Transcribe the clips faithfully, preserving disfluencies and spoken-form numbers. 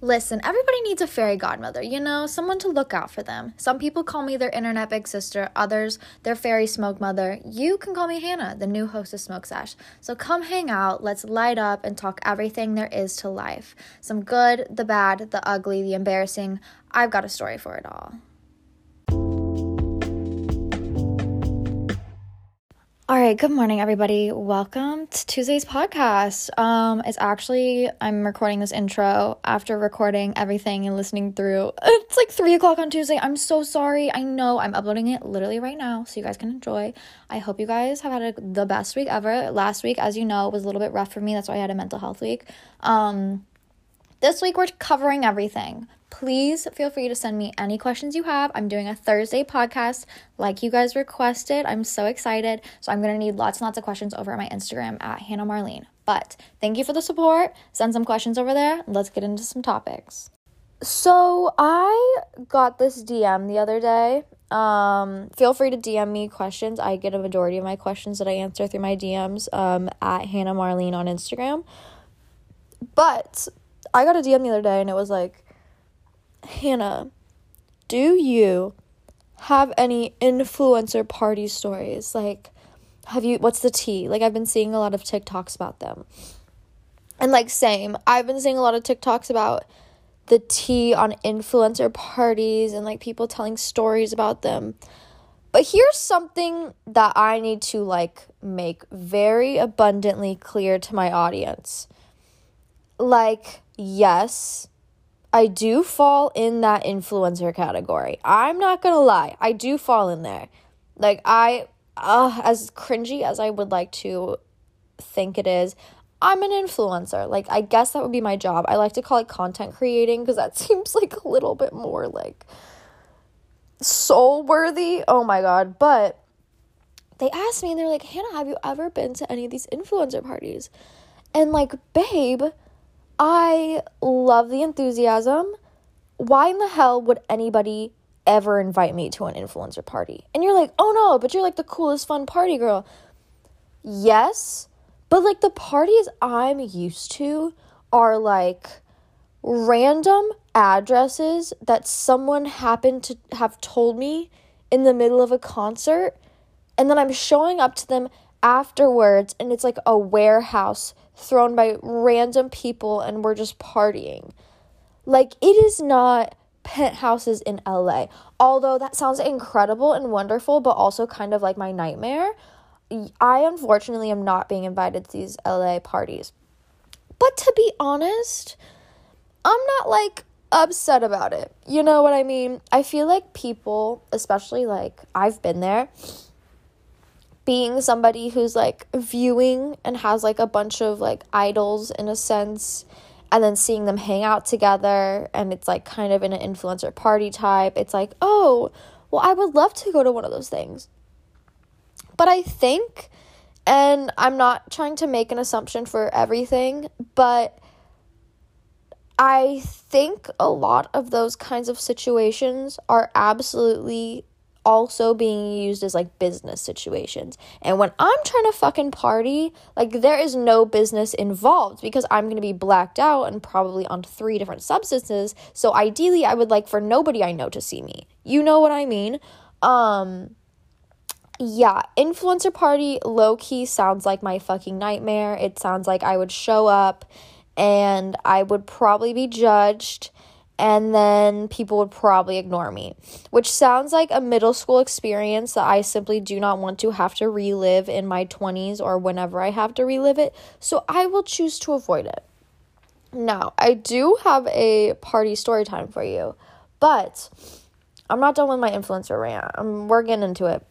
Listen, everybody needs a fairy godmother, you know, someone to look out for them. Some people call me their internet big sister, others their fairy smoke mother. You can call me Hannah, the new host of Smoke Sesh. So come hang out, let's light up and talk everything there is to life. Some good, the bad, the ugly, the embarrassing. I've got a story for it all. All right, good morning, everybody. Welcome to Tuesday's podcast. Um, it's actually, I'm recording this intro after recording everything and listening through. It's like three o'clock on Tuesday. I'm so sorry. I know I'm uploading it literally right now, so you guys can enjoy. I hope you guys have had a, the best week ever. Last week, as you know, was a little bit rough for me. That's why I had a mental health week. Um, this week, we're covering everything. Please feel free to send me any questions you have. I'm doing a Thursday podcast like you guys requested. I'm so excited. So I'm going to need lots and lots of questions over at my Instagram at Hannah Marlene. But thank you for the support. Send some questions over there. Let's get into some topics. So I got this D M the other day. Um, feel free to D M me questions. I get a majority of my questions that I answer through my D Ms um, at Hannah Marlene on Instagram. But I got a D M the other day and it was like, Hannah, do you have any influencer party stories? Like, have you, what's the tea? Like, I've been seeing a lot of TikToks about them. And, like, same. I've been seeing a lot of TikToks about the tea on influencer parties and, like, people telling stories about them. But here's something that I need to, like, make very abundantly clear to my audience. Like, yes, I do fall in that influencer category. I'm not going to lie. I do fall in there. Like, I, uh, as cringy as I would like to think it is, I'm an influencer. Like, I guess that would be my job. I like to call it content creating because that seems like a little bit more, like, soul worthy. Oh, my God. But they asked me and they're like, Hannah, have you ever been to any of these influencer parties? And, like, babe, I love the enthusiasm. Why in the hell would anybody ever invite me to an influencer party? And you're like, oh no, but you're like the coolest fun party girl. Yes, but like the parties I'm used to are like random addresses that someone happened to have told me in the middle of a concert. And then I'm showing up to them afterwards and it's like a warehouse thrown by random people and we're just partying. Like, it is not penthouses in L A. Although that sounds incredible and wonderful, but also kind of like my nightmare. I unfortunately am not being invited to these L A parties. But to be honest, I'm not like upset about it. You know what I mean? I feel like people, especially like I've been there, being somebody who's, like, viewing and has, like, a bunch of, like, idols in a sense, and then seeing them hang out together, and it's, like, kind of in an influencer party type, it's like, oh, well, I would love to go to one of those things. But I think, and I'm not trying to make an assumption for everything, but I think a lot of those kinds of situations are absolutely also being used as like business situations. And when I'm trying to fucking party, like there is no business involved because I'm going to be blacked out and probably on three different substances. So ideally I would like for nobody I know to see me. You know what I mean? Um, yeah, influencer party low key sounds like my fucking nightmare. It sounds like I would show up and I would probably be judged. And then people would probably ignore me, which sounds like a middle school experience that I simply do not want to have to relive in my twenties or whenever I have to relive it. So I will choose to avoid it. Now, I do have a party story time for you, but I'm not done with my influencer rant. I'm, we're getting into it.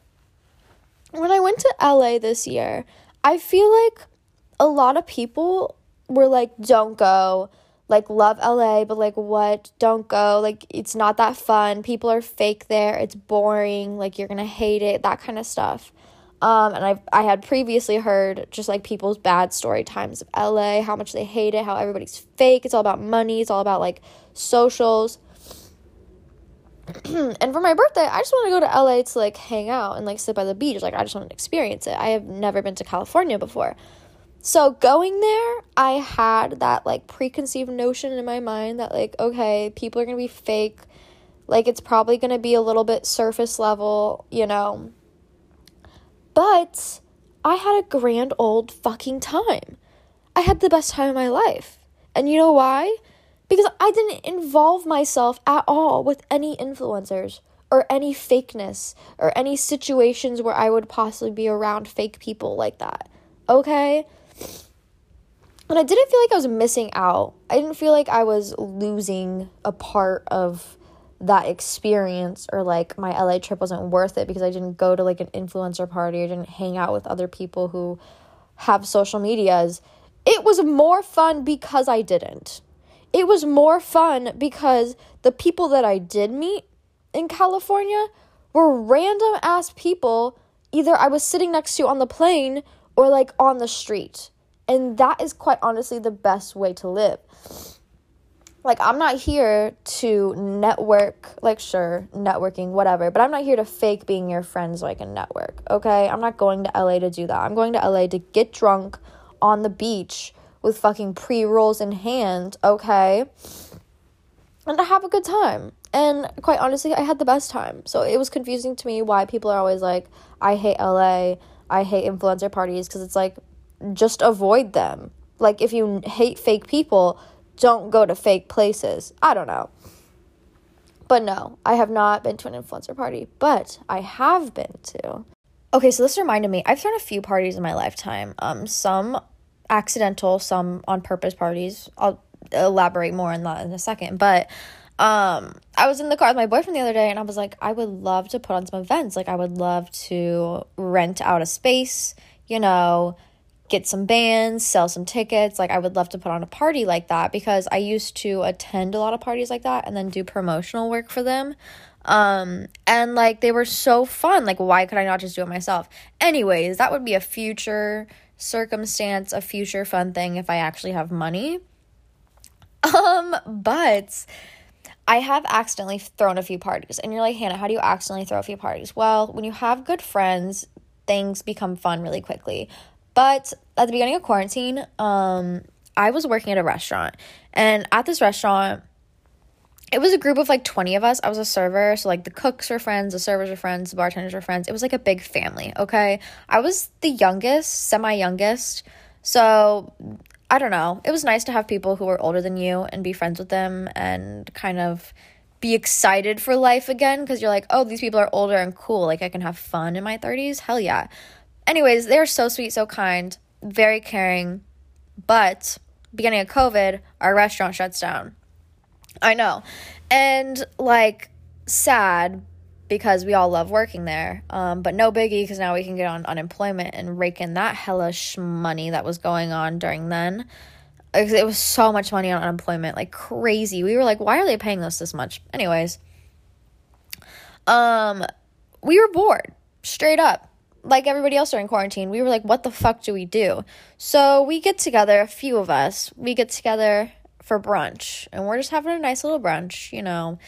When I went to L A this year, I feel like a lot of people were like, don't go. Like, love L A, but, like, what? Don't go. Like, it's not that fun. People are fake there. It's boring. Like, you're going to hate it. That kind of stuff. Um, and I I had previously heard just, like, people's bad story times of L A, how much they hate it, how everybody's fake. It's all about money. It's all about, like, socials. And for my birthday, I just want to go to L A to, like, hang out and, like, sit by the beach. Like, I just want to experience it. I have never been to California before. So going there, I had that, like, preconceived notion in my mind that, like, okay, people are going to be fake. Like, it's probably going to be a little bit surface level, you know. But I had a grand old fucking time. I had the best time of my life. And you know why? Because I didn't involve myself at all with any influencers or any fakeness or any situations where I would possibly be around fake people like that. Okay? And I didn't feel like I was missing out. I didn't feel like I was losing a part of that experience, or like my L A trip wasn't worth it because I didn't go to like an influencer party or didn't hang out with other people who have social medias. It was more fun because I didn't. It was more fun because the people that I did meet in California were random ass people either I was sitting next to on the plane or like on the street. And that is quite honestly the best way to live. Like, I'm not here to network, like, sure, networking, whatever, but I'm not here to fake being your friend so I can network, okay? I'm not going to L A to do that. I'm going to L A to get drunk on the beach with fucking pre-rolls in hand, okay? And to have a good time. And quite honestly, I had the best time. So it was confusing to me why people are always like, I hate L A, I hate influencer parties, because it's like, just avoid them. Like, if you hate fake people, don't go to fake places. I don't know. But no, I have not been to an influencer party, but I have been to. Okay, so this reminded me, I've thrown a few parties in my lifetime. Um, some accidental, some on purpose parties. I'll elaborate more on that in a second. But um, I was in the car with my boyfriend the other day, and I was like, I would love to put on some events. Like, I would love to rent out a space, you know, get some bands, sell some tickets. Like, I would love to put on a party like that, because I used to attend a lot of parties like that and then do promotional work for them. Um, and, like, they were so fun. Like, why could I not just do it myself? Anyways, that would be a future circumstance, a future fun thing if I actually have money. Um, but I have accidentally thrown a few parties. And you're like, Hannah, how do you accidentally throw a few parties? Well, when you have good friends, things become fun really quickly. But at the beginning of quarantine, um, I was working at a restaurant. And at this restaurant, it was a group of like twenty of us. I was a server. So like the cooks were friends, the servers were friends, the bartenders were friends. It was like a big family, okay? I was the youngest, semi-youngest. So I don't know. It was nice to have people who were older than you and be friends with them and kind of be excited for life again. Because you're like, oh, these people are older and cool. Like, I can have fun in my thirties. Hell yeah. Anyways, they were so sweet, so kind, very caring. But beginning of COVID, our restaurant shuts down. I know. And, like, sad, because we all love working there. Um, but no biggie, because now we can get on unemployment and rake in that hellish money that was going on during then. It was so much money on unemployment, like crazy. We were like, why are they paying us this much? Anyways, um, we were bored, straight up. Like everybody else during quarantine, we were like, what the fuck do we do? So we get together, a few of us, we get together for brunch, and we're just having a nice little brunch, you know,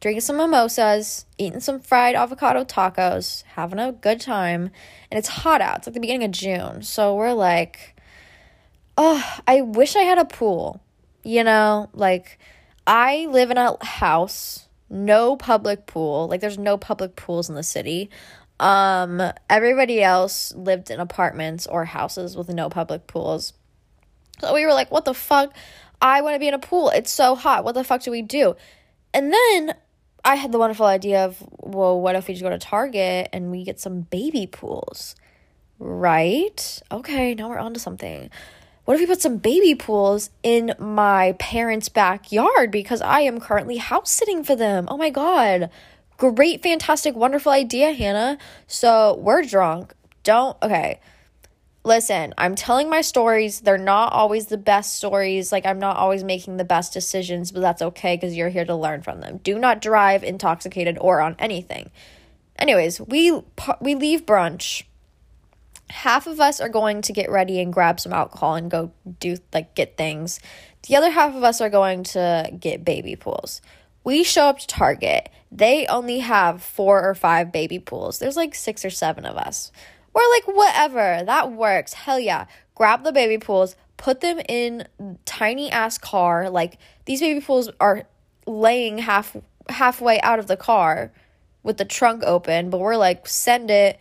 drinking some mimosas, eating some fried avocado tacos, having a good time. And it's hot out. It's like the beginning of June. So we're like, oh, I wish I had a pool, you know, like I live in a house, no public pool. Like, there's no public pools in the city. Um, everybody else lived in apartments or houses with no public pools. So we were like, what the fuck? I want to be in a pool. It's so hot. What the fuck do we do? And then I had the wonderful idea of, well, what if we just go to Target and we get some baby pools, right? Okay, now we're onto something. What if we put some baby pools in my parents' backyard, because I am currently house sitting for them? Oh my God. Great, fantastic, wonderful idea, Hannah. So we're drunk. Don't, okay. Listen, I'm telling my stories. They're not always the best stories. Like, I'm not always making the best decisions, but that's okay, because you're here to learn from them. Do not drive intoxicated or on anything. Anyways, we we leave brunch. Half of us are going to get ready and grab some alcohol and go do, like, get things. The other half of us are going to get baby pools. We show up to Target. They only have four or five baby pools. There's like six or seven of us. We're like, whatever, that works. Hell yeah. grab the baby pools, put them in tiny ass car. Like, these baby pools are laying half halfway out of the car with the trunk open, but we're like, send it,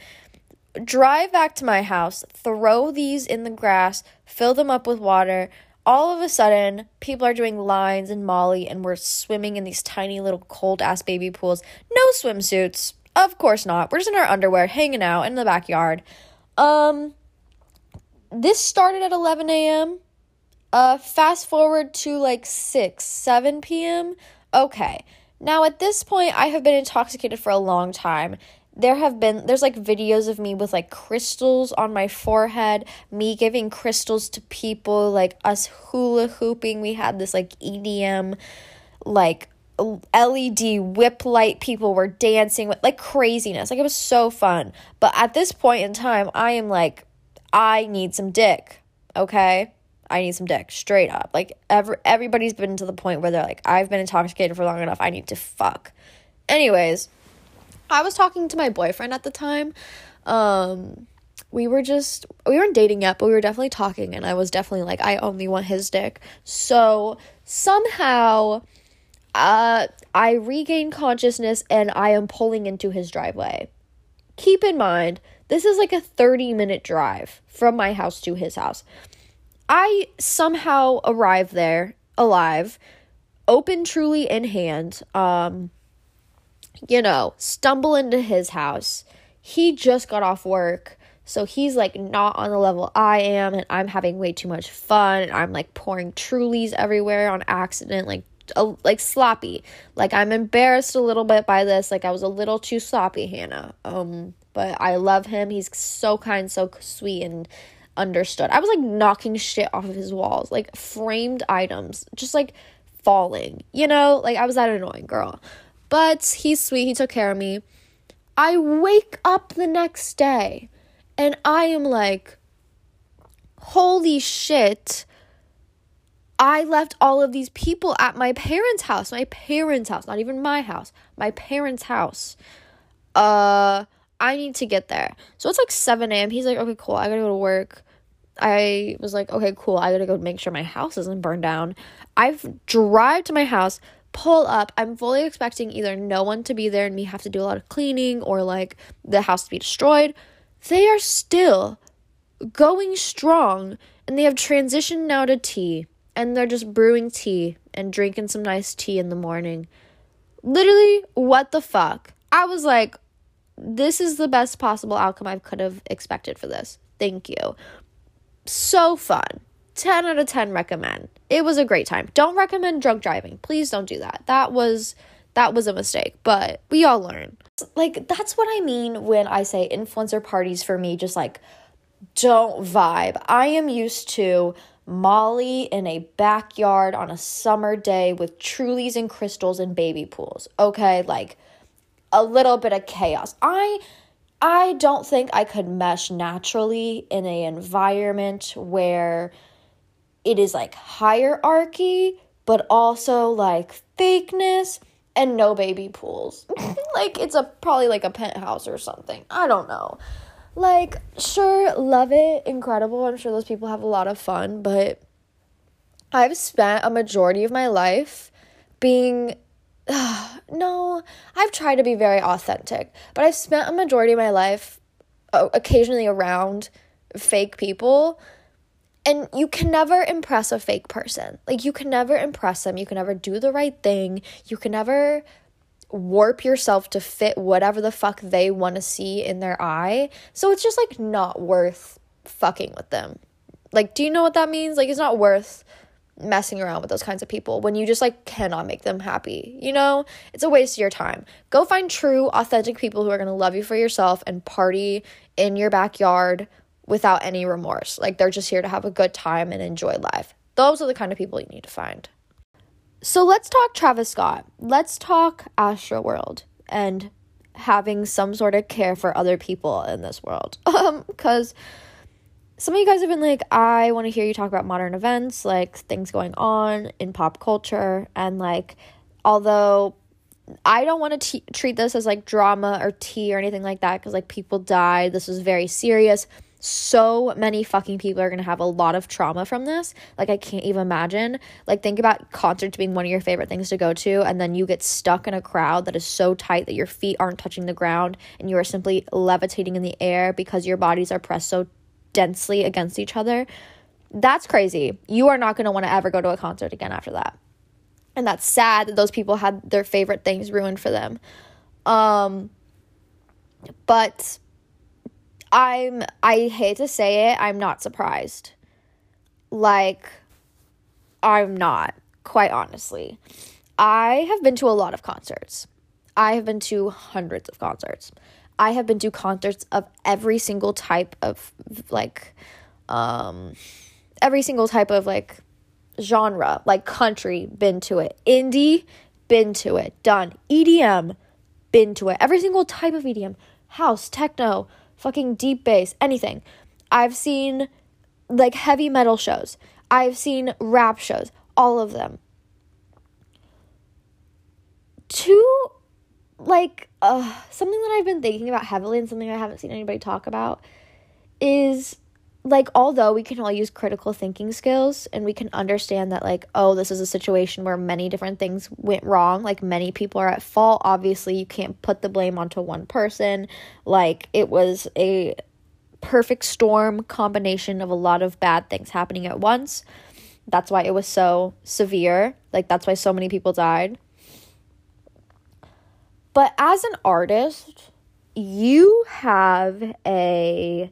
drive back to my house, throw these in the grass, fill them up with water. All of a sudden, people are doing lines and molly, and we're swimming in these tiny little cold ass baby pools. No swimsuits, of course not. We're just in our underwear hanging out in the backyard. Um this started at eleven a.m. uh fast forward to like six seven p.m. Okay, now at this point I have been intoxicated for a long time. There have been, there's, like, videos of me with, like, crystals on my forehead, me giving crystals to people, like, us hula hooping. We had this, like, E D M, like, L E D whip light. People were dancing with, like, craziness. Like, it was so fun. But at this point in time, I am, like, I need some dick, okay? I need some dick, straight up. Like, every, everybody's been to the point where they're, like, I've been intoxicated for long enough. I need to fuck. Anyways, I was talking to my boyfriend at the time. Um, we were just, we weren't dating yet, but we were definitely talking, and I was definitely like, I only want his dick. So somehow uh, I regained consciousness, and I am pulling into his driveway. Keep in mind, this is like a thirty-minute drive from my house to his house. I somehow arrive there alive, open truly in hand, um... you know, stumble into his house. He just got off work, so he's, like, not on the level I am, and I'm having way too much fun, and I'm, like, pouring Trulies everywhere on accident, like, uh, like sloppy. Like, I'm embarrassed a little bit by this. Like, I was a little too sloppy, Hannah. Um, but I love him. He's so kind, so sweet, and understood. I was, like, knocking shit off of his walls, like, framed items, just, like, falling, you know? Like, I was that annoying girl. But he's sweet. He took care of me. I wake up the next day, and I am like, holy shit, I left all of these people at my parents' house. My parents' house. Not even my house. My parents' house. Uh, I need to get there. So it's like seven a.m. He's like, okay, cool. I gotta go to work. I was like, okay, cool. I gotta go make sure my house isn't burned down. I drive to my house, pull up. I'm fully expecting either no one to be there and me have to do a lot of cleaning, or like the house to be destroyed. They are still going strong, and they have transitioned now to tea, and they're just brewing tea and drinking some nice tea in the morning. Literally, what the fuck? I was like, this is the best possible outcome I could have expected for this. Thank you. So fun. ten out of ten recommend. It was a great time. Don't recommend drunk driving. Please don't do that. That was that was a mistake, but we all learn. Like, that's what I mean when I say influencer parties for me just, like, don't vibe. I am used to molly in a backyard on a summer day with Trulies and crystals and baby pools. Okay, like, a little bit of chaos. I... I don't think I could mesh naturally in an environment where it is, like, hierarchy, but also, like, fakeness and no baby pools. Like, it's a probably, like, a penthouse or something. I don't know. Like, sure, love it, incredible. I'm sure those people have a lot of fun, but I've spent a majority of my life being... no, I've tried to be very authentic, but I've spent a majority of my life occasionally around fake people, and you can never impress a fake person. Like, you can never impress them. You can never do the right thing. You can never warp yourself to fit whatever the fuck they want to see in their eye. So it's just, like, not worth fucking with them. Like, do you know what that means? Like, it's not worth messing around with those kinds of people when you just, like, cannot make them happy. You know, it's a waste of your time. Go find true, authentic people who are going to love you for yourself and party in your backyard without any remorse. Like, they're just here to have a good time and enjoy life. Those are the kind of people you need to find. So let's talk Travis Scott. Let's talk Astroworld and having some sort of care for other people in this world. Um, because some of you guys have been like, I want to hear you talk about modern events, like things going on in pop culture. And, like, although I don't want to t- treat this as, like, drama or tea or anything like that, because, like, people died, this was very serious. so many fucking people are going to have a lot of trauma from this. Like, I can't even imagine. Like, think about concerts being one of your favorite things to go to, and then you get stuck in a crowd that is so tight that your feet aren't touching the ground and you are simply levitating in the air because your bodies are pressed so densely against each other. That's crazy. You are not going to want to ever go to a concert again after that. And that's sad that those people had their favorite things ruined for them. Um, but... I'm, I hate to say it, I'm not surprised. Like, I'm not, quite honestly. I have been to a lot of concerts. I have been to hundreds of concerts. I have been to concerts of every single type of, like, um, every single type of, like, genre. Like, country, been to it. Indie, been to it. Done. E D M, been to it. Every single type of E D M. House, techno, fucking deep bass, anything. I've seen, like, heavy metal shows. I've seen rap shows. All of them. Two, like, uh, something that I've been thinking about heavily and something I haven't seen anybody talk about is, like, although we can all use critical thinking skills and we can understand that, like, oh, this is a situation where many different things went wrong, like, many people are at fault, obviously you can't put the blame onto one person, like, it was a perfect storm combination of a lot of bad things happening at once, that's why it was so severe, like, that's why so many people died. But as an artist, you have a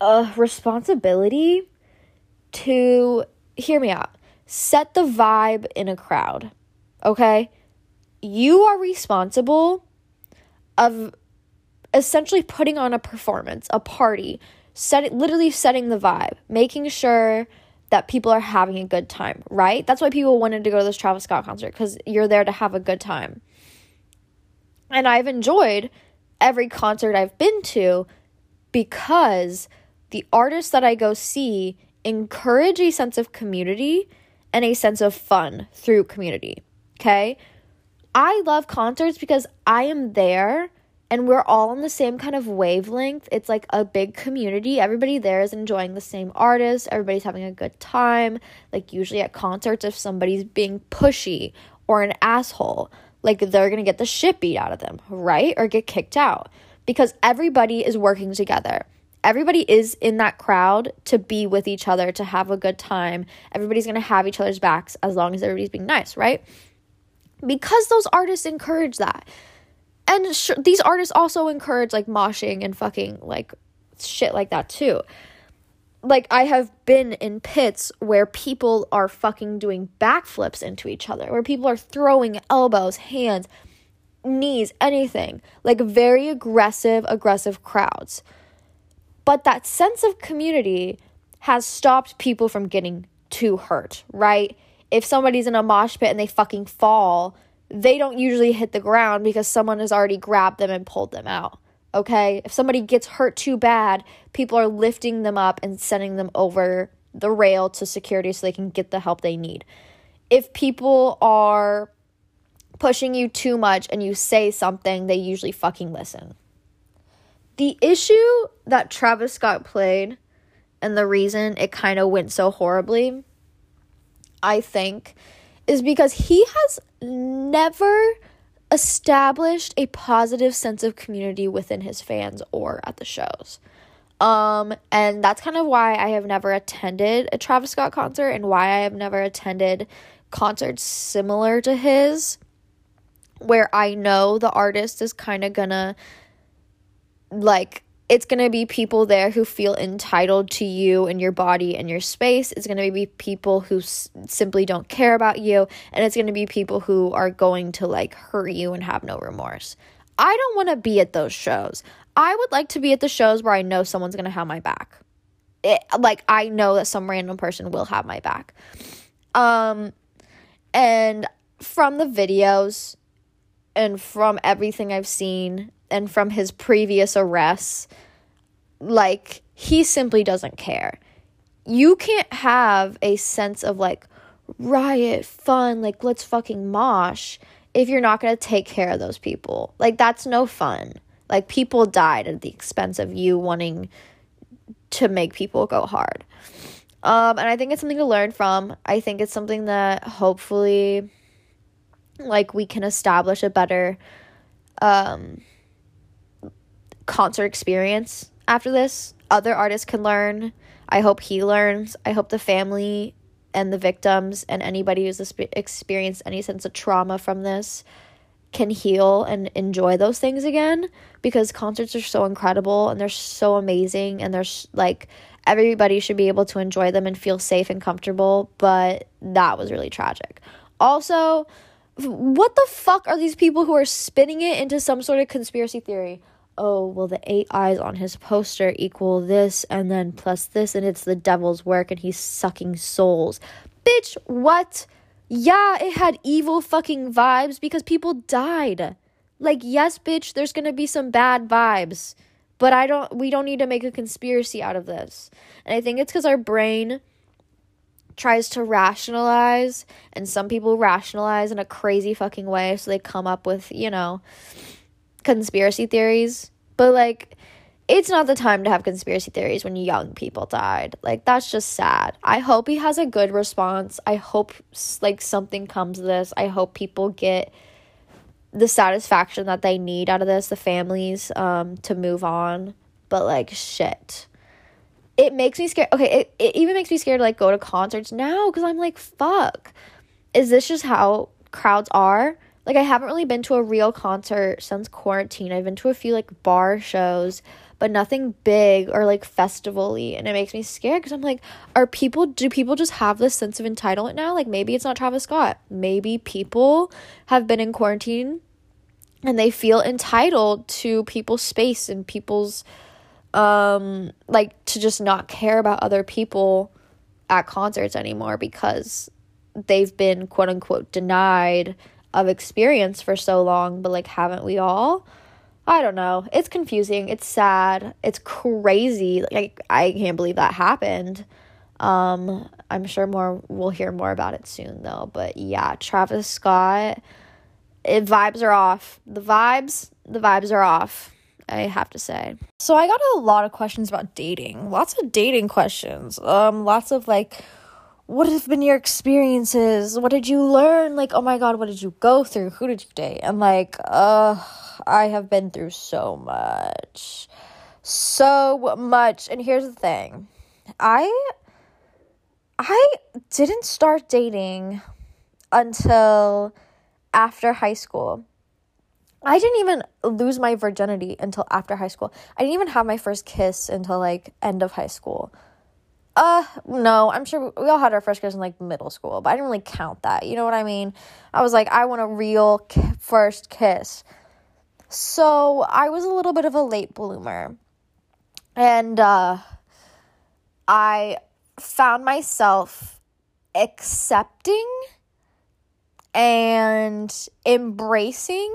a responsibility to, hear me out, set the vibe in a crowd, okay? You are responsible of essentially putting on a performance, a party, set, literally setting the vibe, making sure that people are having a good time, right? That's why people wanted to go to this Travis Scott concert, because you're there to have a good time. And I've enjoyed every concert I've been to because the artists that I go see encourage a sense of community and a sense of fun through community, okay? I love concerts because I am there and we're all on the same kind of wavelength. It's like a big community. Everybody there is enjoying the same artist. Everybody's having a good time. Like, usually at concerts, if somebody's being pushy or an asshole, like, they're going to get the shit beat out of them, right? Or get kicked out because everybody is working together. Everybody is in that crowd to be with each other, to have a good time. Everybody's going to have each other's backs as long as everybody's being nice, right? Because those artists encourage that. And sh- these artists also encourage, like, moshing and fucking, like, shit like that too. Like, I have been in pits where people are fucking doing backflips into each other, where people are throwing elbows, hands, knees, anything. Like, very aggressive, aggressive crowds. But that sense of community has stopped people from getting too hurt, right? If somebody's in a mosh pit and they fucking fall, they don't usually hit the ground because someone has already grabbed them and pulled them out, okay? If somebody gets hurt too bad, people are lifting them up and sending them over the rail to security so they can get the help they need. If people are pushing you too much and you say something, they usually fucking listen. The issue that Travis Scott played and the reason it kind of went so horribly, I think, is because he has never established a positive sense of community within his fans or at the shows. Um, and that's kind of why I have never attended a Travis Scott concert and why I have never attended concerts similar to his, where I know the artist is kind of gonna... like, it's going to be people there who feel entitled to you and your body and your space. It's going to be people who s- simply don't care about you. And it's going to be people who are going to, like, hurt you and have no remorse. I don't want to be at those shows. I would like to be at the shows where I know someone's going to have my back. It, like, I know that some random person will have my back. Um, and from the videos and from everything I've seen... and from his previous arrests, like, he simply doesn't care. You can't have a sense of, like, riot, fun, like, let's fucking mosh if you're not going to take care of those people. Like, that's no fun. Like, people died at the expense of you wanting to make people go hard. Um, and I think it's something to learn from. I think it's something that hopefully, like, we can establish a better um, concert experience after this. Other artists can learn. I hope he learns. I hope the family and the victims and anybody who's experienced any sense of trauma from this can heal and enjoy those things again, because concerts are so incredible and they're so amazing, and they're like, everybody should be able to enjoy them and feel safe and comfortable. But that was really tragic. Also, what the fuck are these people who are spinning it into some sort of conspiracy theory? Oh, well, the eight eyes on his poster equal this, and then plus this, and it's the devil's work, and he's sucking souls. Bitch, what? Yeah, it had evil fucking vibes because people died. Like, yes, bitch, there's gonna be some bad vibes. But I don't, we don't need to make a conspiracy out of this. And I think it's because our brain tries to rationalize, and some people rationalize in a crazy fucking way, so they come up with, you know, conspiracy theories. But, like, it's not the time to have conspiracy theories when young people died. Like, that's just sad. I hope he has a good response. I hope, like, something comes of this. I hope people get the satisfaction that they need out of this, the families, um, to move on. But, like, shit. It makes me scared. Okay, it, it even makes me scared to, like, go to concerts now, because I'm like, fuck. Is this just how crowds are? Like, I haven't really been to a real concert since quarantine. I've been to a few, like, bar shows, but nothing big or, like, festival-y. And it makes me scared because I'm like, are people, do people just have this sense of entitlement now? Like, maybe it's not Travis Scott. Maybe people have been in quarantine and they feel entitled to people's space and people's, um, like, to just not care about other people at concerts anymore because they've been, quote-unquote, denied of experience for so long. But, like, haven't we all? I don't know. It's confusing. It's sad. It's crazy. Like, I can't believe that happened. Um, I'm sure more we'll hear more about it soon, though. But yeah, Travis Scott, it, vibes are off. The vibes, the vibes are off, I have to say. So I got a lot of questions about dating. Lots of dating questions. Um, lots of, like, what have been your experiences? What did you learn? Like, oh my god, what did you go through? Who did you date? And, like, uh, I have been through so much. So much. And here's the thing. I, I didn't start dating until after high school. I didn't even lose my virginity until after high school. I didn't even have my first kiss until, like, end of high school. Uh, no, I'm sure we all had our first kiss in, like, middle school, but I didn't really count that. You know what I mean? I was like, I want a real ki- first kiss. So I was a little bit of a late bloomer. And uh, I found myself accepting and embracing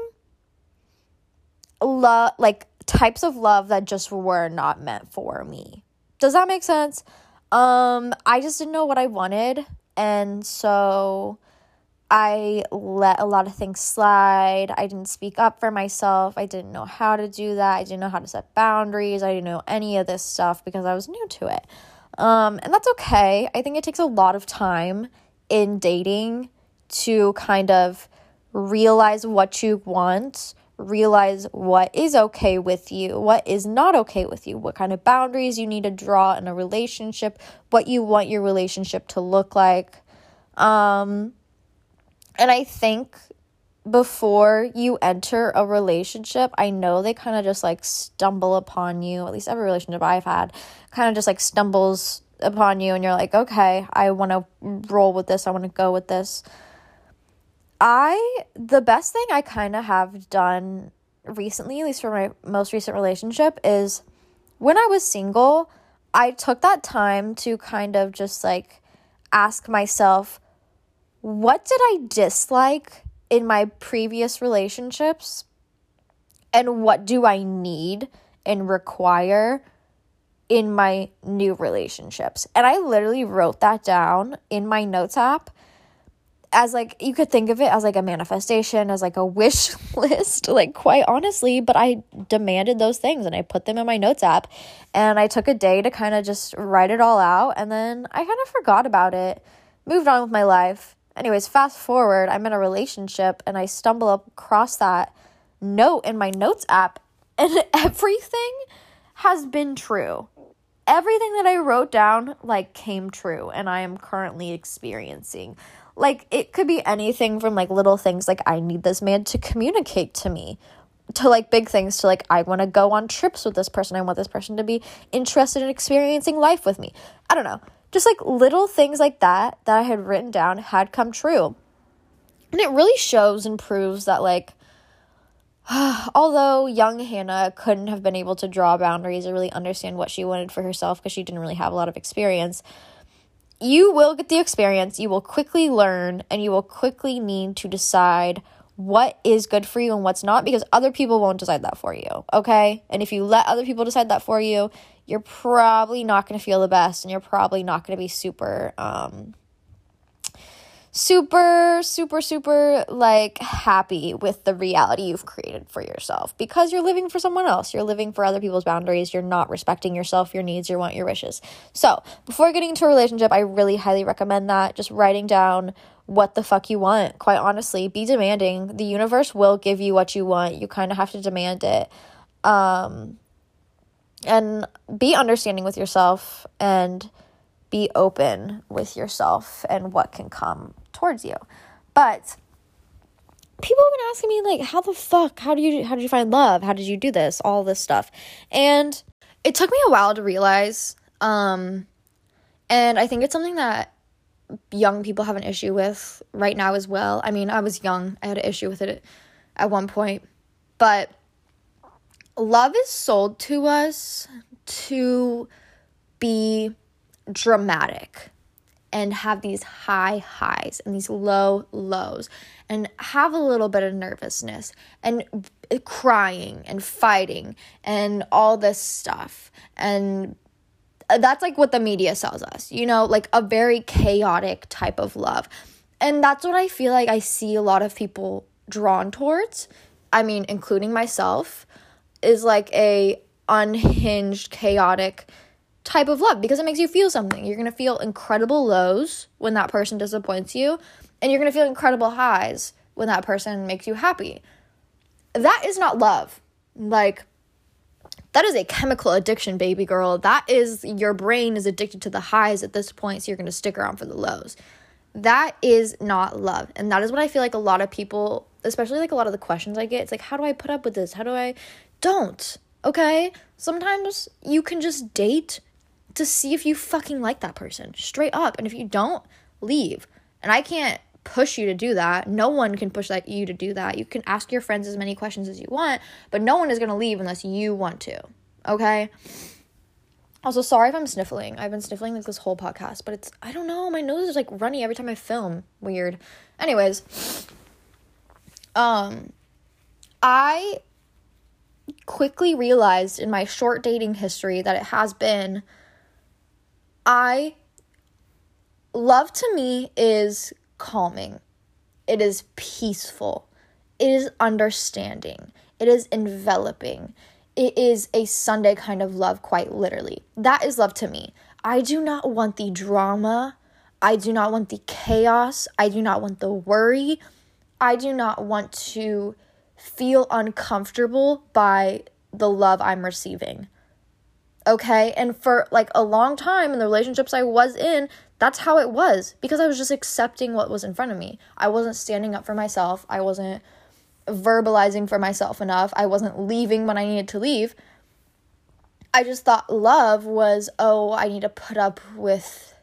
love, like, types of love that just were not meant for me. Does that make sense? Um, I just didn't know what I wanted, and so I let a lot of things slide. I didn't speak up for myself. I didn't know how to do that. I didn't know how to set boundaries. I didn't know any of this stuff because I was new to it. Um, and that's okay. I think it takes a lot of time in dating to kind of realize what you want, realize what is okay with you, what is not okay with you, what kind of boundaries you need to draw in a relationship, what you want your relationship to look like. Um, and I think before you enter a relationship, I know they kind of just, like, stumble upon you, at least every relationship I've had kind of just, like, stumbles upon you, and you're like, okay, I want to roll with this, I want to go with this. I, the best thing I kind of have done recently, at least for my most recent relationship, is when I was single, I took that time to kind of just, like, ask myself, what did I dislike in my previous relationships? And what do I need and require in my new relationships? And I literally wrote that down in my notes app. as like, you could think of it as like a manifestation, as like a wish list, like quite honestly, but I demanded those things and I put them in my notes app and I took a day to kind of just write it all out. And then I kind of forgot about it, moved on with my life. Anyways, fast forward, I'm in a relationship and I stumble across that note in my notes app and everything has been true. Everything that I wrote down like came true and I am currently experiencing. Like, it could be anything from, like, little things, like, I need this man to communicate to me, to, like, big things, to, like, I want to go on trips with this person. I want this person to be interested in experiencing life with me. I don't know. Just, like, little things like that that I had written down had come true. And it really shows and proves that, like, although young Hannah couldn't have been able to draw boundaries or really understand what she wanted for herself because she didn't really have a lot of experience, you will get the experience, you will quickly learn, and you will quickly need to decide what is good for you and what's not, because other people won't decide that for you, okay? And if you let other people decide that for you, you're probably not going to feel the best, and you're probably not going to be super, um, super, super, super, like, happy with the reality you've created for yourself, because you're living for someone else. You're living for other people's boundaries. You're not respecting yourself, your needs, your want, your wishes. So before getting into a relationship, I really highly recommend that. Just writing down what the fuck you want, quite honestly. Be demanding. The universe will give you what you want. You kind of have to demand it. Um, and be understanding with yourself and be open with yourself and what can come towards you. But people have been asking me, like, how the fuck, how do you, how did you find love? How did you do this? All this stuff. And it took me a while to realize. Um, and I think it's something that young people have an issue with right now as well. I mean, I was young. I had an issue with it at one point. But love is sold to us to be dramatic and have these high highs and these low lows and have a little bit of nervousness and crying and fighting and all this stuff. And that's like what the media sells us, you know, like a very chaotic type of love. And that's what I feel like I see a lot of people drawn towards. I mean, including myself, is like a unhinged, chaotic type of love, because it makes you feel something. You're gonna feel incredible lows when that person disappoints you, and you're gonna feel incredible highs when that person makes you happy. That is not love. Like, that is a chemical addiction, baby girl. That is, your brain is addicted to the highs at this point, so you're gonna stick around for the lows. That is not love. And that is what I feel like a lot of people, especially like a lot of the questions I get, it's like, how do I put up with this? How do I don't? Okay, sometimes you can just date to see if you fucking like that person, straight up. And if you don't, leave. And I can't push you to do that. No one can push that you to do that. You can ask your friends as many questions as you want, but no one is going to leave unless you want to, okay? Also, sorry if I'm sniffling. I've been sniffling like this whole podcast, but it's, I don't know, my nose is like runny every time I film. Weird. Anyways, um, I quickly realized in my short dating history that it has been, I, love to me is calming. It is peaceful. It is understanding. It is enveloping. It is a Sunday kind of love, quite literally. That is love to me. I do not want the drama. I do not want the chaos. I do not want the worry. I do not want to feel uncomfortable by the love I'm receiving. Okay, and for like a long time in the relationships I was in, that's how it was, because I was just accepting what was in front of me. I wasn't standing up for myself. I wasn't verbalizing for myself enough. I wasn't leaving when I needed to leave. I just thought love was, oh, I need to put up with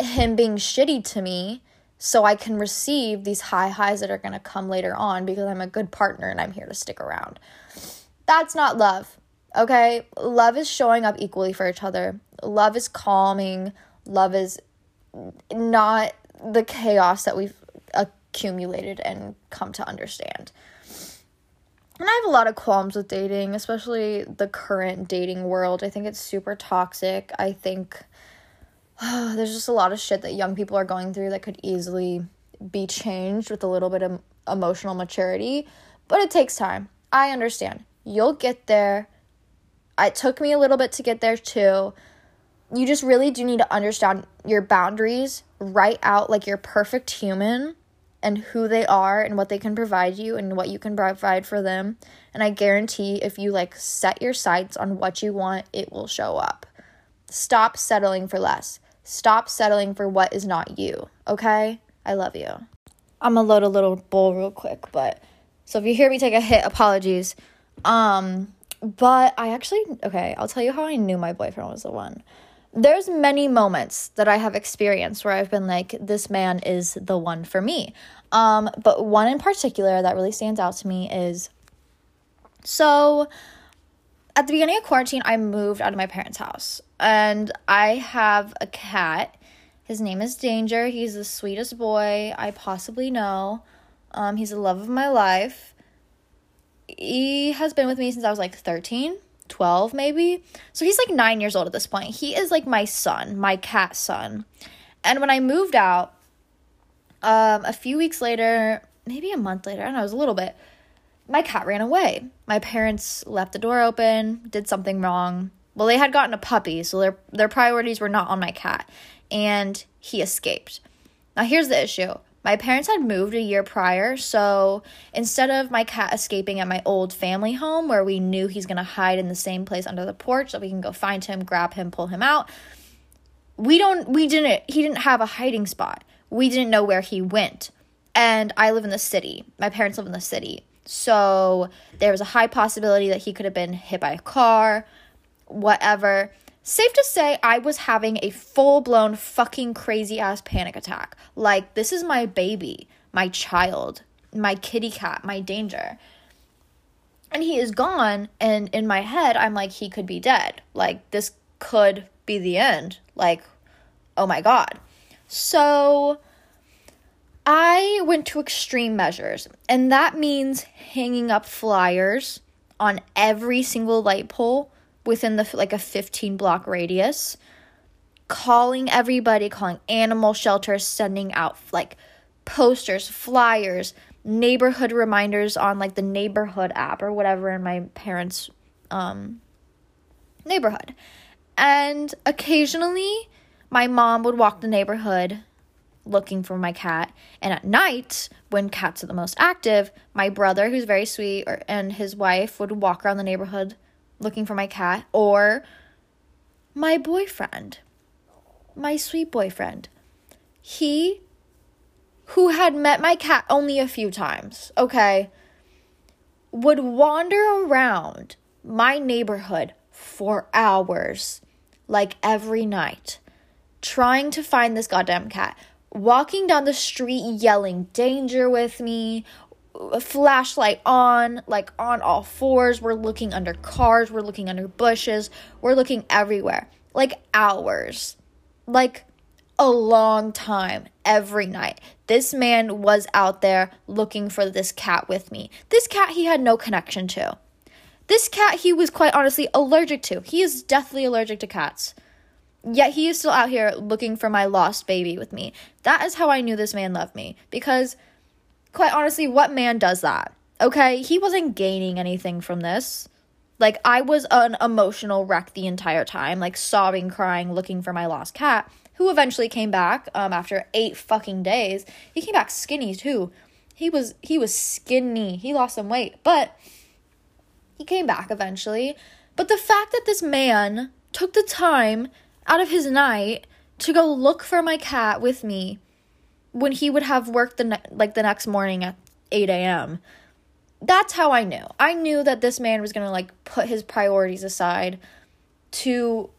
him being shitty to me so I can receive these high highs that are going to come later on because I'm a good partner and I'm here to stick around. That's not love. Okay, love is showing up equally for each other. Love is calming. Love is not the chaos that we've accumulated and come to understand. And I have a lot of qualms with dating, especially the current dating world. I think it's super toxic. I think oh, there's just a lot of shit that young people are going through that could easily be changed with a little bit of emotional maturity, but it takes time. I understand. You'll get there. It took me a little bit to get there too. You just really do need to understand your boundaries, write out like your perfect human and who they are and what they can provide you and what you can provide for them. And I guarantee if you like set your sights on what you want, it will show up. Stop settling for less. Stop settling for what is not you, okay? I love you. I'm gonna load a little bowl real quick, but so if you hear me take a hit, apologies. Um, but I actually, okay, I'll tell you how I knew my boyfriend was the one. There's many moments that I have experienced where I've been like, this man is the one for me. Um, but one in particular that really stands out to me is, so at the beginning of quarantine, I moved out of my parents' house. And I have a cat. His name is Danger. He's the sweetest boy I possibly know. Um, he's the love of my life. He has been with me since I was like thirteen, twelve maybe. So he's like nine years old at this point. He is like my son, my cat son. And when I moved out, um, a few weeks later, maybe a month later, I don't know, it was a little bit, my cat ran away. My parents left the door open, did something wrong. Well, they had gotten a puppy, so their their priorities were not on my cat, and he escaped. Now, here's the issue. My parents had moved a year prior, so instead of my cat escaping at my old family home where we knew he's going to hide in the same place under the porch so we can go find him, grab him, pull him out, we don't we didn't he didn't have a hiding spot. We didn't know where he went. And I live in the city. My parents live in the city. So there was a high possibility that he could have been hit by a car, whatever. Safe to say, I was having a full-blown fucking crazy-ass panic attack. Like, this is my baby, my child, my kitty cat, my Danger. And he is gone, and in my head, I'm like, he could be dead. Like, this could be the end. Like, oh my God. So I went to extreme measures, and that means hanging up flyers on every single light pole within the like a fifteen block radius, calling everybody, calling animal shelters, sending out like posters, flyers, neighborhood reminders on like the neighborhood app or whatever in my parents' um, neighborhood. And occasionally my mom would walk the neighborhood looking for my cat. And at night, when cats are the most active, my brother, who's very sweet, or, and his wife would walk around the neighborhood looking for my cat, or my boyfriend, my sweet boyfriend. He, who had met my cat only a few times, okay, would wander around my neighborhood for hours, like every night, trying to find this goddamn cat, walking down the street yelling "Danger" with me, a flashlight on, like on all fours. We're looking under cars, we're looking under bushes, we're looking everywhere, like hours, like a long time every night. This man was out there looking for this cat with me. This cat he had no connection to. This cat he was quite honestly allergic to. He is deathly allergic to cats. Yet he is still out here looking for my lost baby with me. That is how I knew this man loved me, because quite honestly, what man does that? Okay, he wasn't gaining anything from this. Like, I was an emotional wreck the entire time, like sobbing, crying, looking for my lost cat, who eventually came back um, after eight fucking days. He came back skinny too. He was he was skinny. He lost some weight, but he came back eventually. But the fact that this man took the time out of his night to go look for my cat with me, when he would have worked the ne- like the next morning at eight a.m. That's how I knew. I knew that this man was going to like put his priorities aside to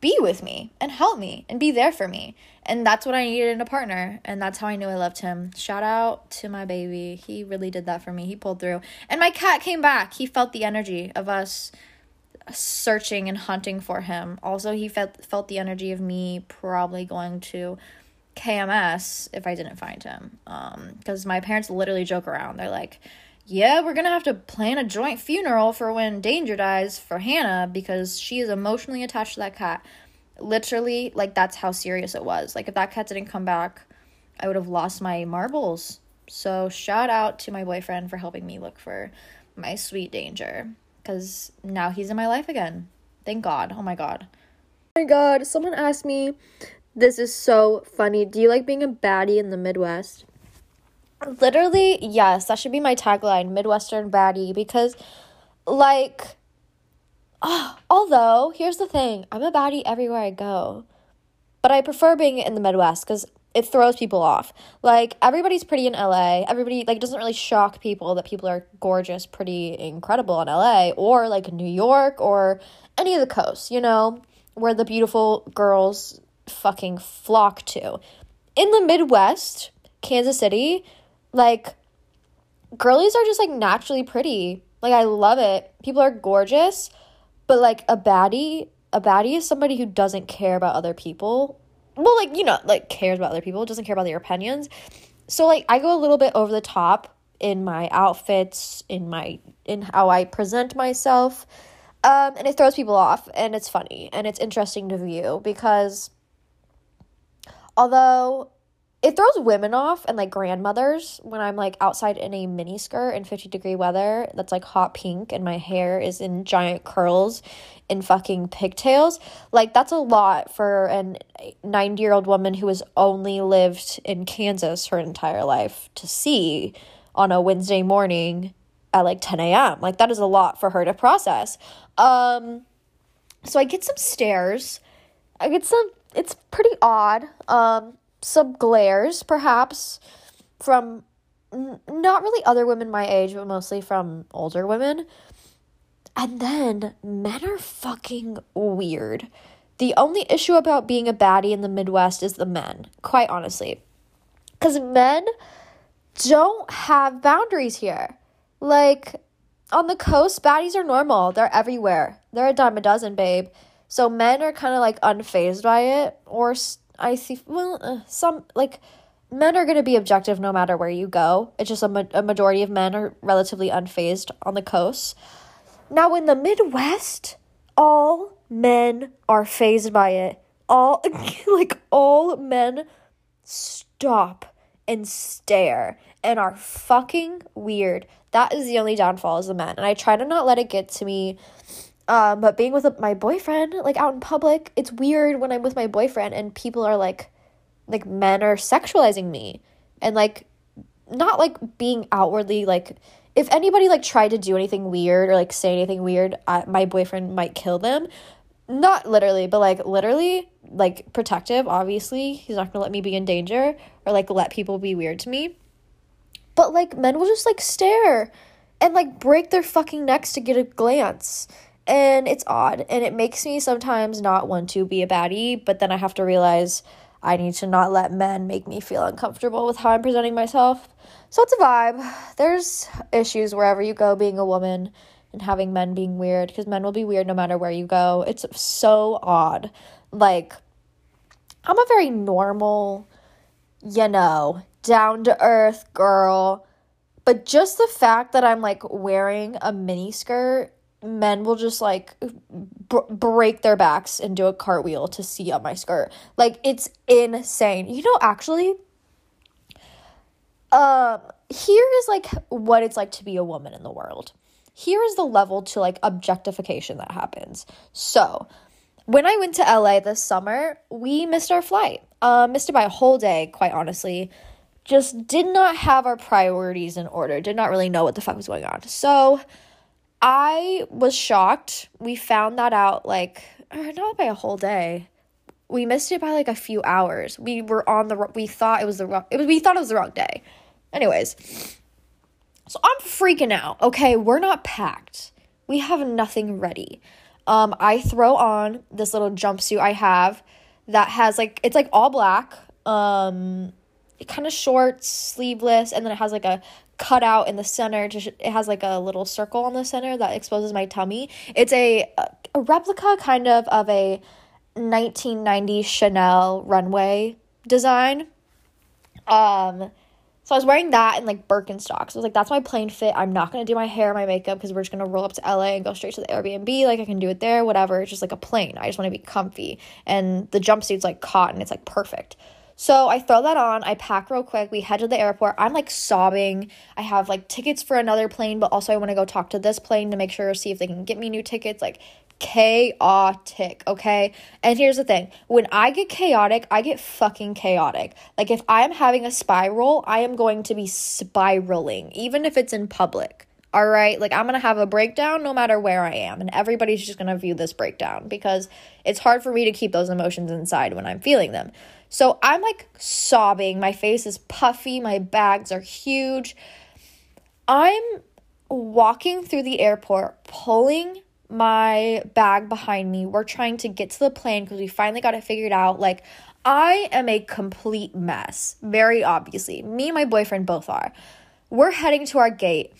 be with me and help me and be there for me. And that's what I needed in a partner. And that's how I knew I loved him. Shout out to my baby. He really did that for me. He pulled through. And my cat came back. He felt the energy of us searching and hunting for him. Also, he felt felt the energy of me probably going to K M S if I didn't find him, um because my parents literally joke around. They're like, yeah, we're gonna have to plan a joint funeral for when Danger dies for Hannah, because she is emotionally attached to that cat. Literally, like, that's how serious it was. Like, if that cat didn't come back, I would have lost my marbles. So shout out to my boyfriend for helping me look for my sweet Danger, because now he's in my life again. Thank God. Oh my God. Oh my God. Someone asked me, this is so funny, do you like being a baddie in the Midwest? Literally, yes. That should be my tagline, Midwestern baddie, because like, oh, although here's the thing, I'm a baddie everywhere I go, but I prefer being in the Midwest because it throws people off. Like, everybody's pretty in L A. Everybody, like, it doesn't really shock people that people are gorgeous, pretty, incredible in L A or, like, New York or any of the coasts, you know, where the beautiful girls fucking flock to. In the Midwest, Kansas City, like, girlies are just, like, naturally pretty. Like, I love it. People are gorgeous, but, like, a baddie, a baddie is somebody who doesn't care about other people. Well, like, you know, like, cares about other people, doesn't care about their opinions. So, like, I go a little bit over the top in my outfits, in my, in how I present myself, um, and it throws people off, and it's funny, and it's interesting to view, because although it throws women off, and, like, grandmothers, when I'm, like, outside in a miniskirt in fifty-degree weather that's, like, hot pink, and my hair is in giant curls in fucking pigtails, like, that's a lot for an ninety-year-old woman who has only lived in Kansas her entire life to see on a Wednesday morning at, like, ten a.m. Like, that is a lot for her to process. Um, so I get some stares. I get some... It's pretty odd. Um... Some glares, perhaps, from n- not really other women my age, but mostly from older women. And then men are fucking weird. The only issue about being a baddie in the Midwest is the men, quite honestly. Because men don't have boundaries here. Like, on the coast, baddies are normal. They're everywhere. They're a dime a dozen, babe. So men are kind of, like, unfazed by it, or... St- I see, well, uh, some, like, men are going to be objective no matter where you go. It's just a, ma- a majority of men are relatively unfazed on the coast. Now, in the Midwest, all men are fazed by it. All, like, all men stop and stare and are fucking weird. That is the only downfall, is the men. And I try to not let it get to me. Um, but being with a, my boyfriend, like, out in public, it's weird when I'm with my boyfriend and people are, like, like, men are sexualizing me. And, like, not, like, being outwardly, like, if anybody, like, tried to do anything weird or, like, say anything weird, I, my boyfriend might kill them. Not literally, but, like, literally, like, protective, obviously. He's not gonna let me be in danger or, like, let people be weird to me. But, like, men will just, like, stare and, like, break their fucking necks to get a glance. And it's odd, and it makes me sometimes not want to be a baddie, but then I have to realize I need to not let men make me feel uncomfortable with how I'm presenting myself. So it's a vibe. There's issues wherever you go being a woman and having men being weird, because men will be weird no matter where you go. It's so odd. Like, I'm a very normal, you know, down-to-earth girl, but just the fact that I'm, like, wearing a miniskirt, men will just, like, b- break their backs and do a cartwheel to see up my skirt. Like, it's insane. You know, actually, um, here is, like, what it's like to be a woman in the world. Here is the level to, like, objectification that happens. So, when I went to L A this summer, we missed our flight. Uh, missed it by a whole day, quite honestly. Just did not have our priorities in order. Did not really know what the fuck was going on. So... I was shocked. We found that out, like, not by a whole day. We missed it by, like, a few hours. We were on the, we thought it was the wrong, it was, we thought it was the wrong day. Anyways, so I'm freaking out. Okay, we're not packed. We have nothing ready. Um, I throw on this little jumpsuit I have that has, like, it's, like, all black. Um, kind of short, sleeveless, and then it has, like, a cut out in the center. Just it has, like, a little circle on the center that exposes my tummy. It's a, a replica kind of of a nineteen ninety Chanel runway design. Um, so I was wearing that and, like, Birkenstocks. I was like, that's my plain fit. I'm not gonna do my hair, my makeup, because we're just gonna roll up to L A and go straight to the Airbnb. Like, I can do it there, whatever. It's just, like, a plain. I just want to be comfy, and the jumpsuit's, like, cotton. It's, like, perfect. So I throw that on, I pack real quick, we head to the airport. I'm like sobbing. I have like tickets for another plane, but also I want to go talk to this plane to make sure, see if they can get me new tickets. Like, chaotic, okay? And here's the thing, when I get chaotic, I get fucking chaotic. Like, if I'm having a spiral, I am going to be spiraling, even if it's in public. All right, like, I'm going to have a breakdown no matter where I am, and everybody's just going to view this breakdown because it's hard for me to keep those emotions inside when I'm feeling them. So I'm, like, sobbing. My face is puffy. My bags are huge. I'm walking through the airport, pulling my bag behind me. We're trying to get to the plane because we finally got it figured out. Like, I am a complete mess, very obviously. Me and my boyfriend both are. We're heading to our gate.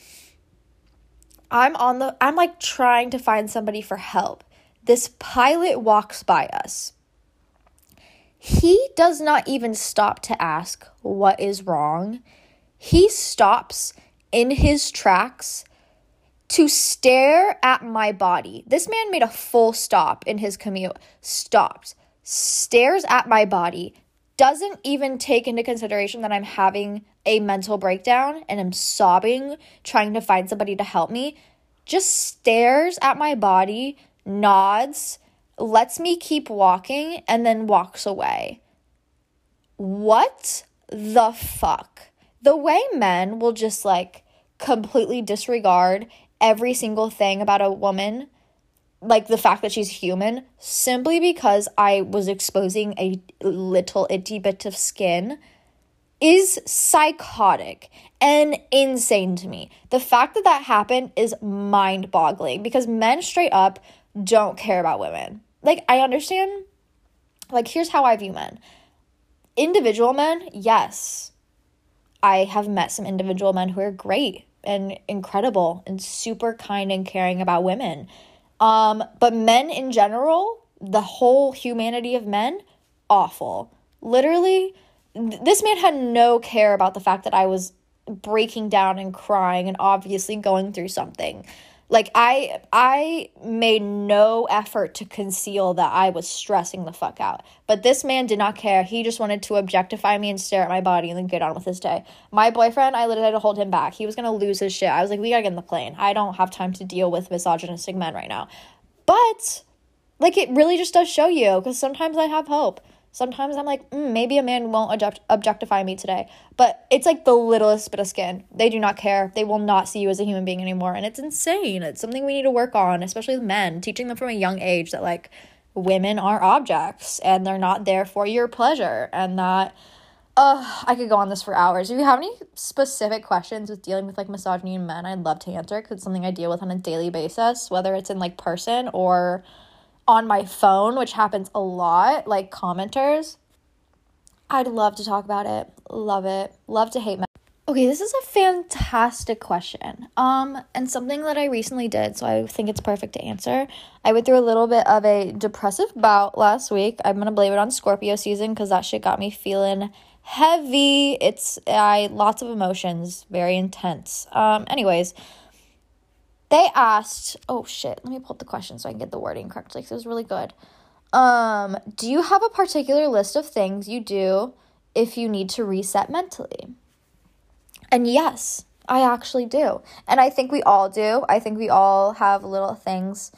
I'm on the, I'm like trying to find somebody for help. This pilot walks by us. He does not even stop to ask what is wrong. He stops in his tracks to stare at my body. This man made a full stop in his commute, stops, stares at my body, doesn't even take into consideration that I'm having a mental breakdown and I'm sobbing, trying to find somebody to help me, just stares at my body, nods, lets me keep walking, and then walks away. What the fuck? The way men will just, like, completely disregard every single thing about a woman, like the fact that she's human, simply because I was exposing a little itty bit of skin, is psychotic and insane to me. The fact that that happened is mind-boggling because men straight up don't care about women. Like, I understand, like, here's how I view men. Individual men, yes. I have met some individual men who are great and incredible and super kind and caring about women. Um, but men in general, the whole humanity of men, awful. Literally, th- this man had no care about the fact that I was breaking down and crying and obviously going through something. Like, I, I made no effort to conceal that I was stressing the fuck out. But this man did not care. He just wanted to objectify me and stare at my body and then get on with his day. My boyfriend, I literally had to hold him back. He was going to lose his shit. I was like, we got to get in the plane. I don't have time to deal with misogynistic men right now. But, like, it really just does show you, because sometimes I have hope. Sometimes I'm like, mm, maybe a man won't object- objectify me today. But it's like the littlest bit of skin. They do not care. They will not see you as a human being anymore. And it's insane. It's something we need to work on, especially with men, teaching them from a young age that, like, women are objects and they're not there for your pleasure. And that, uh, I could go on this for hours. If you have any specific questions with dealing with, like, misogyny in men, I'd love to answer, because it's something I deal with on a daily basis, whether it's in, like, person or on my phone, which happens a lot, like commenters. I'd love to talk about it. Love it. Love to hate men. Okay, this is a fantastic question. Um, and something that I recently did, so I think it's perfect to answer. I went through a little bit of a depressive bout last week. I'm gonna blame it on Scorpio season, because that shit got me feeling heavy. It's I lots of emotions, very intense. Um, anyways. They asked, oh shit, let me pull up the question so I can get the wording correctly, because it was really good. Um, do you have a particular list of things you do if you need to reset mentally? And yes, I actually do. And I think we all do. I think we all have little things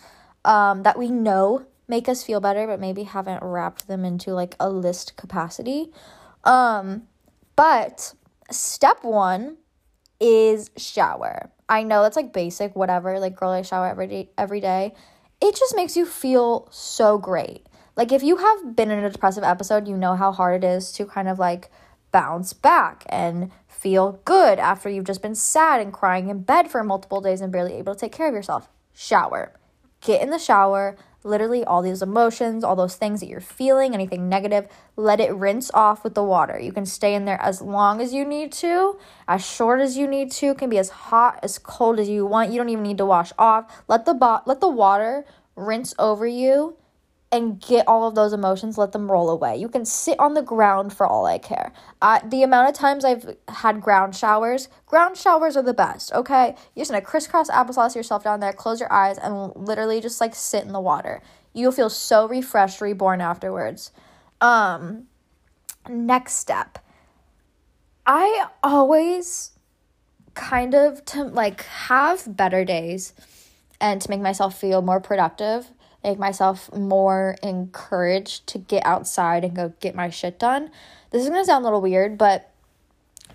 um, that we know make us feel better, but maybe haven't wrapped them into, like, a list capacity. Um, but step one is shower. I know that's, like, basic, whatever, like, girl, I shower every day, every day. It just makes you feel so great. Like, if you have been in a depressive episode, you know how hard it is to kind of, like, bounce back and feel good after you've just been sad and crying in bed for multiple days and barely able to take care of yourself. Shower. Get in the shower. Literally all these emotions, all those things that you're feeling, anything negative, let it rinse off with the water. You can stay in there as long as you need to, as short as you need to. It can be as hot, as cold as you want. You don't even need to wash off. Let the bo- let the water rinse over you and get all of those emotions. Let them roll away. You can sit on the ground for all I care. Uh, the amount of times I've had ground showers, ground showers are the best, okay? You're just going to crisscross applesauce yourself down there, close your eyes, and literally just, like, sit in the water. You'll feel so refreshed, reborn afterwards. Um, Next step. I always kind of, to like have better days and to make myself feel more productive, make myself more encouraged to get outside and go get my shit done. This is going to sound a little weird, but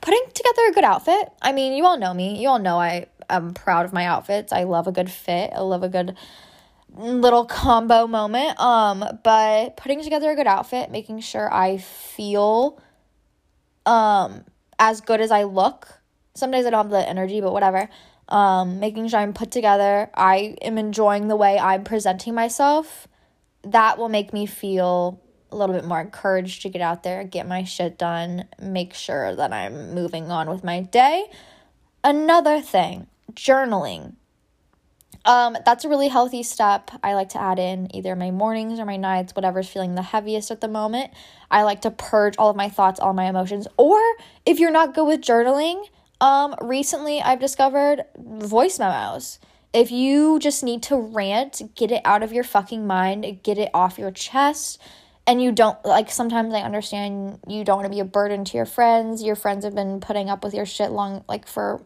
putting together a good outfit. I mean, you all know me. You all know I am proud of my outfits. I love a good fit. I love a good little combo moment. Um, but putting together a good outfit, making sure I feel um as good as I look. Some days I don't have the energy, but whatever. Um, making sure I'm put together. I am enjoying the way I'm presenting myself. That will make me feel a little bit more encouraged to get out there, get my shit done, make sure that I'm moving on with my day. Another thing, journaling. Um, that's a really healthy step. I like to add in either my mornings or my nights, whatever's feeling the heaviest at the moment. I like to purge all of my thoughts, all my emotions. Or if you're not good with journaling, um, recently I've discovered voice memos. If you just need to rant, get it out of your fucking mind, get it off your chest. And you don't, like, sometimes I understand you don't want to be a burden to your friends. Your friends have been putting up with your shit long, like, for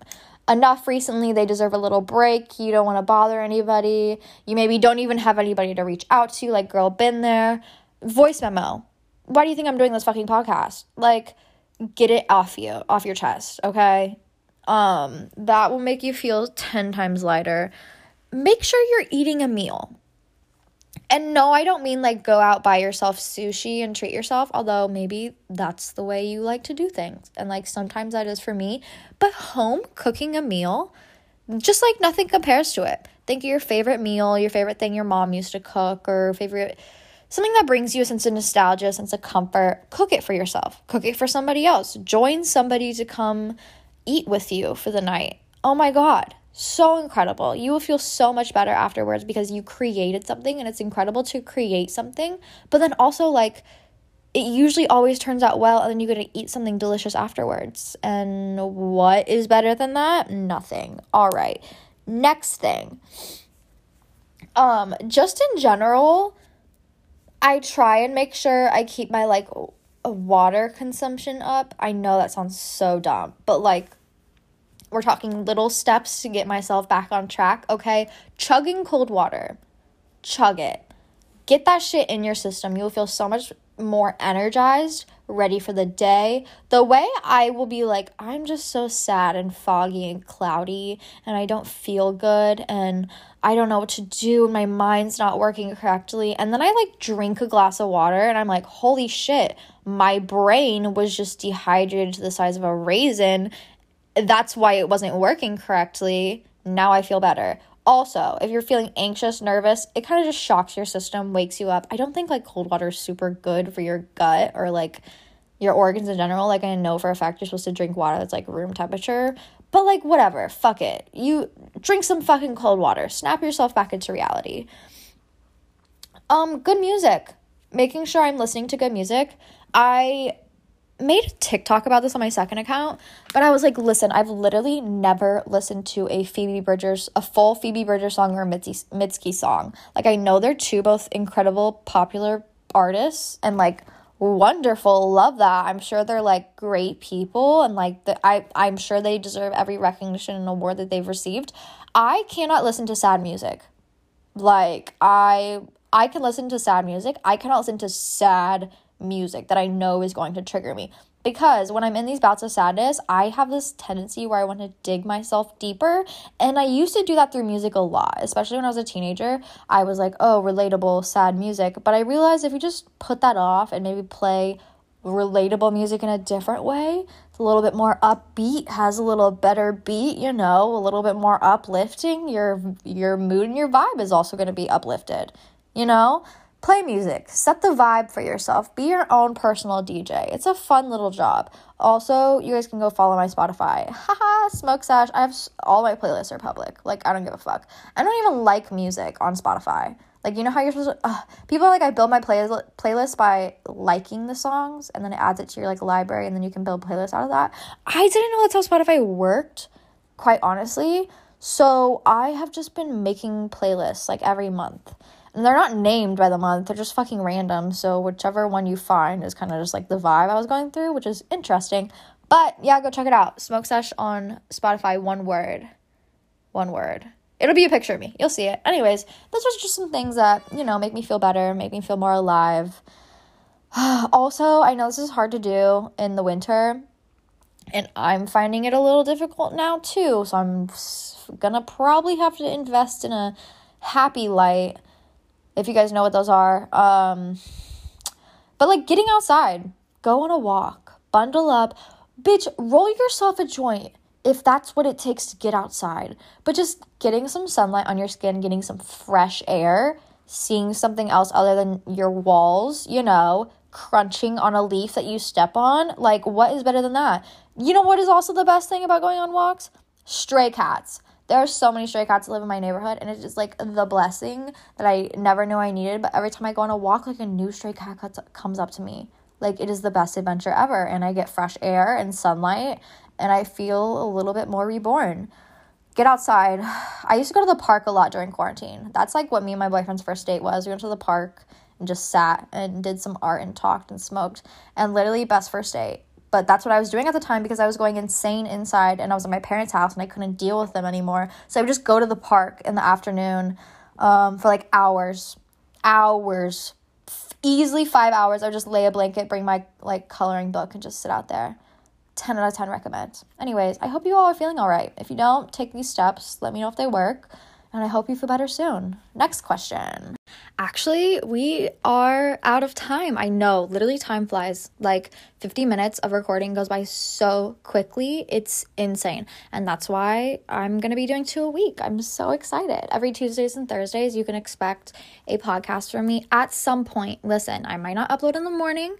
enough recently. They deserve a little break. You don't want to bother anybody. You maybe don't even have anybody to reach out to. Like, girl, been there. Voice memo. Why do you think I'm doing this fucking podcast? Like, get it off you, off your chest, okay? Um, that will make you feel ten times lighter. Make sure you're eating a meal. And no, I don't mean, like, go out, buy yourself sushi and treat yourself, although maybe that's the way you like to do things. And, like, sometimes that is for me. But home cooking a meal, just, like, nothing compares to it. Think of your favorite meal, your favorite thing your mom used to cook, or favorite something that brings you a sense of nostalgia, a sense of comfort. Cook it for yourself. Cook it for somebody else. Join somebody to come eat with you for the night. Oh, my God. So incredible. You will feel so much better afterwards because you created something, and it's incredible to create something. But then also, like, it usually always turns out well, and then you get to eat something delicious afterwards. And what is better than that? Nothing. All right. Next thing. Um, just in general, I try and make sure I keep my, like, water consumption up. I know that sounds so dumb, but, like, we're talking little steps to get myself back on track, okay? Chugging cold water. Chug it. Get that shit in your system. You'll feel so much more energized, ready for the day. The way I will be like, I'm just so sad and foggy and cloudy, and I don't feel good, and I don't know what to do, and my mind's not working correctly. And then I, like, drink a glass of water, and I'm like, holy shit, my brain was just dehydrated to the size of a raisin. That's why it wasn't working correctly. Now I feel better. Also, if you're feeling anxious, nervous, it kind of just shocks your system, wakes you up. I don't think, like, cold water is super good for your gut or, like, your organs in general. Like, I know for a fact you're supposed to drink water that's, like, room temperature. But, like, whatever. Fuck it. You drink some fucking cold water. Snap yourself back into reality. Um, good music. Making sure I'm listening to good music. I made a TikTok about this on my second account, but I was like, listen, I've literally never listened to a Phoebe Bridgers, a full Phoebe Bridgers song or a Mitski, Mitski song. Like, I know they're two both incredible, popular artists and, like, wonderful. Love that. I'm sure they're, like, great people, and, like, the, I, I'm sure they deserve every recognition and award that they've received. I cannot listen to sad music. Like, I, I can listen to sad music. I cannot listen to sad music that I know is going to trigger me, because when I'm in these bouts of sadness, I have this tendency where I want to dig myself deeper, and I used to do that through music a lot, especially when I was a teenager. I was like, oh, relatable sad music, but I realized if you just put that off and maybe play relatable music in a different way, it's a little bit more upbeat, has a little better beat, you know, a little bit more uplifting, your your mood and your vibe is also going to be uplifted, you know. Play music. Set the vibe for yourself. Be your own personal D J. It's a fun little job. Also, you guys can go follow my Spotify. Haha, Smoke Sesh. I have s- all my playlists are public. Like, I don't give a fuck. I don't even like music on Spotify. Like, you know how you're supposed to... Uh, people are like, I build my play- playlist by liking the songs, and then it adds it to your, like, library, and then you can build playlists out of that. I didn't know that's how Spotify worked, quite honestly. So I have just been making playlists, like, every month. And they're not named by the month. They're just fucking random. So whichever one you find is kind of just like the vibe I was going through, which is interesting. But yeah, go check it out. Smoke Sesh on Spotify. One word. One word. It'll be a picture of me. You'll see it. Anyways, those are just some things that, you know, make me feel better, make me feel more alive. Also, I know this is hard to do in the winter, and I'm finding it a little difficult now too. So I'm gonna probably have to invest in a happy light, if you guys know what those are. Um, but like getting outside, go on a walk, bundle up, bitch, roll yourself a joint if that's what it takes to get outside. But just getting some sunlight on your skin, getting some fresh air, seeing something else other than your walls, you know, crunching on a leaf that you step on. Like, what is better than that? You know what is also the best thing about going on walks? Stray cats. There are so many stray cats that live in my neighborhood, and it's just like the blessing that I never knew I needed. But every time I go on a walk, like a new stray cat comes up to me. Like, it is the best adventure ever, and I get fresh air and sunlight, and I feel a little bit more reborn. Get outside. I used to go to the park a lot during quarantine. That's like what me and my boyfriend's first date was. We went to the park and just sat and did some art and talked and smoked, and literally best first date. But that's what I was doing at the time, because I was going insane inside, and I was at my parents' house and I couldn't deal with them anymore. So I would just go to the park in the afternoon um, for like hours, hours, easily five hours. I would just lay a blanket, bring my like coloring book, and just sit out there. ten out of ten recommend. Anyways, I hope you all are feeling all right. If you don't, take these steps. Let me know if they work. And I hope you feel better soon. Next question. Actually, we are out of time. I know, literally time flies. Like fifty minutes of recording goes by so quickly. It's insane. And that's why I'm going to be doing two a week. I'm so excited. Every Tuesdays and Thursdays, you can expect a podcast from me at some point. Listen, I might not upload in the morning.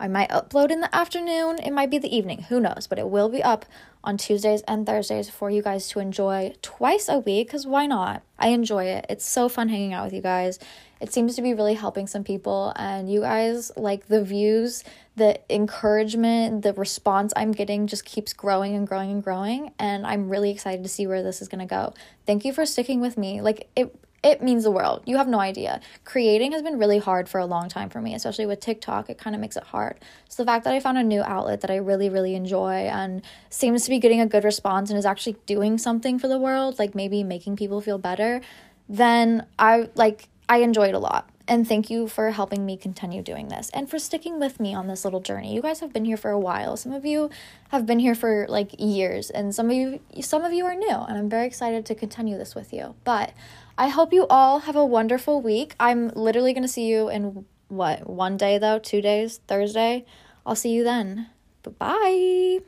I might upload in the afternoon. It might be the evening. Who knows? But it will be up on Tuesdays and Thursdays for you guys to enjoy twice a week, because why not? I enjoy it. It's so fun hanging out with you guys. It seems to be really helping some people, and you guys, like the views, the encouragement, the response I'm getting just keeps growing and growing and growing, and I'm really excited to see where this is going to go. Thank you for sticking with me. Like, it It means the world. You have no idea. Creating has been really hard for a long time for me, especially with TikTok. It kind of makes it hard. So the fact that I found a new outlet that I really, really enjoy and seems to be getting a good response and is actually doing something for the world, like maybe making people feel better, then I like I enjoy it a lot. And thank you for helping me continue doing this and for sticking with me on this little journey. You guys have been here for a while. Some of you have been here for like years, and some of you some of you are new, and I'm very excited to continue this with you. But I hope you all have a wonderful week. I'm literally going to see you in, what, one day though? Two days? Thursday? I'll see you then. Bye-bye.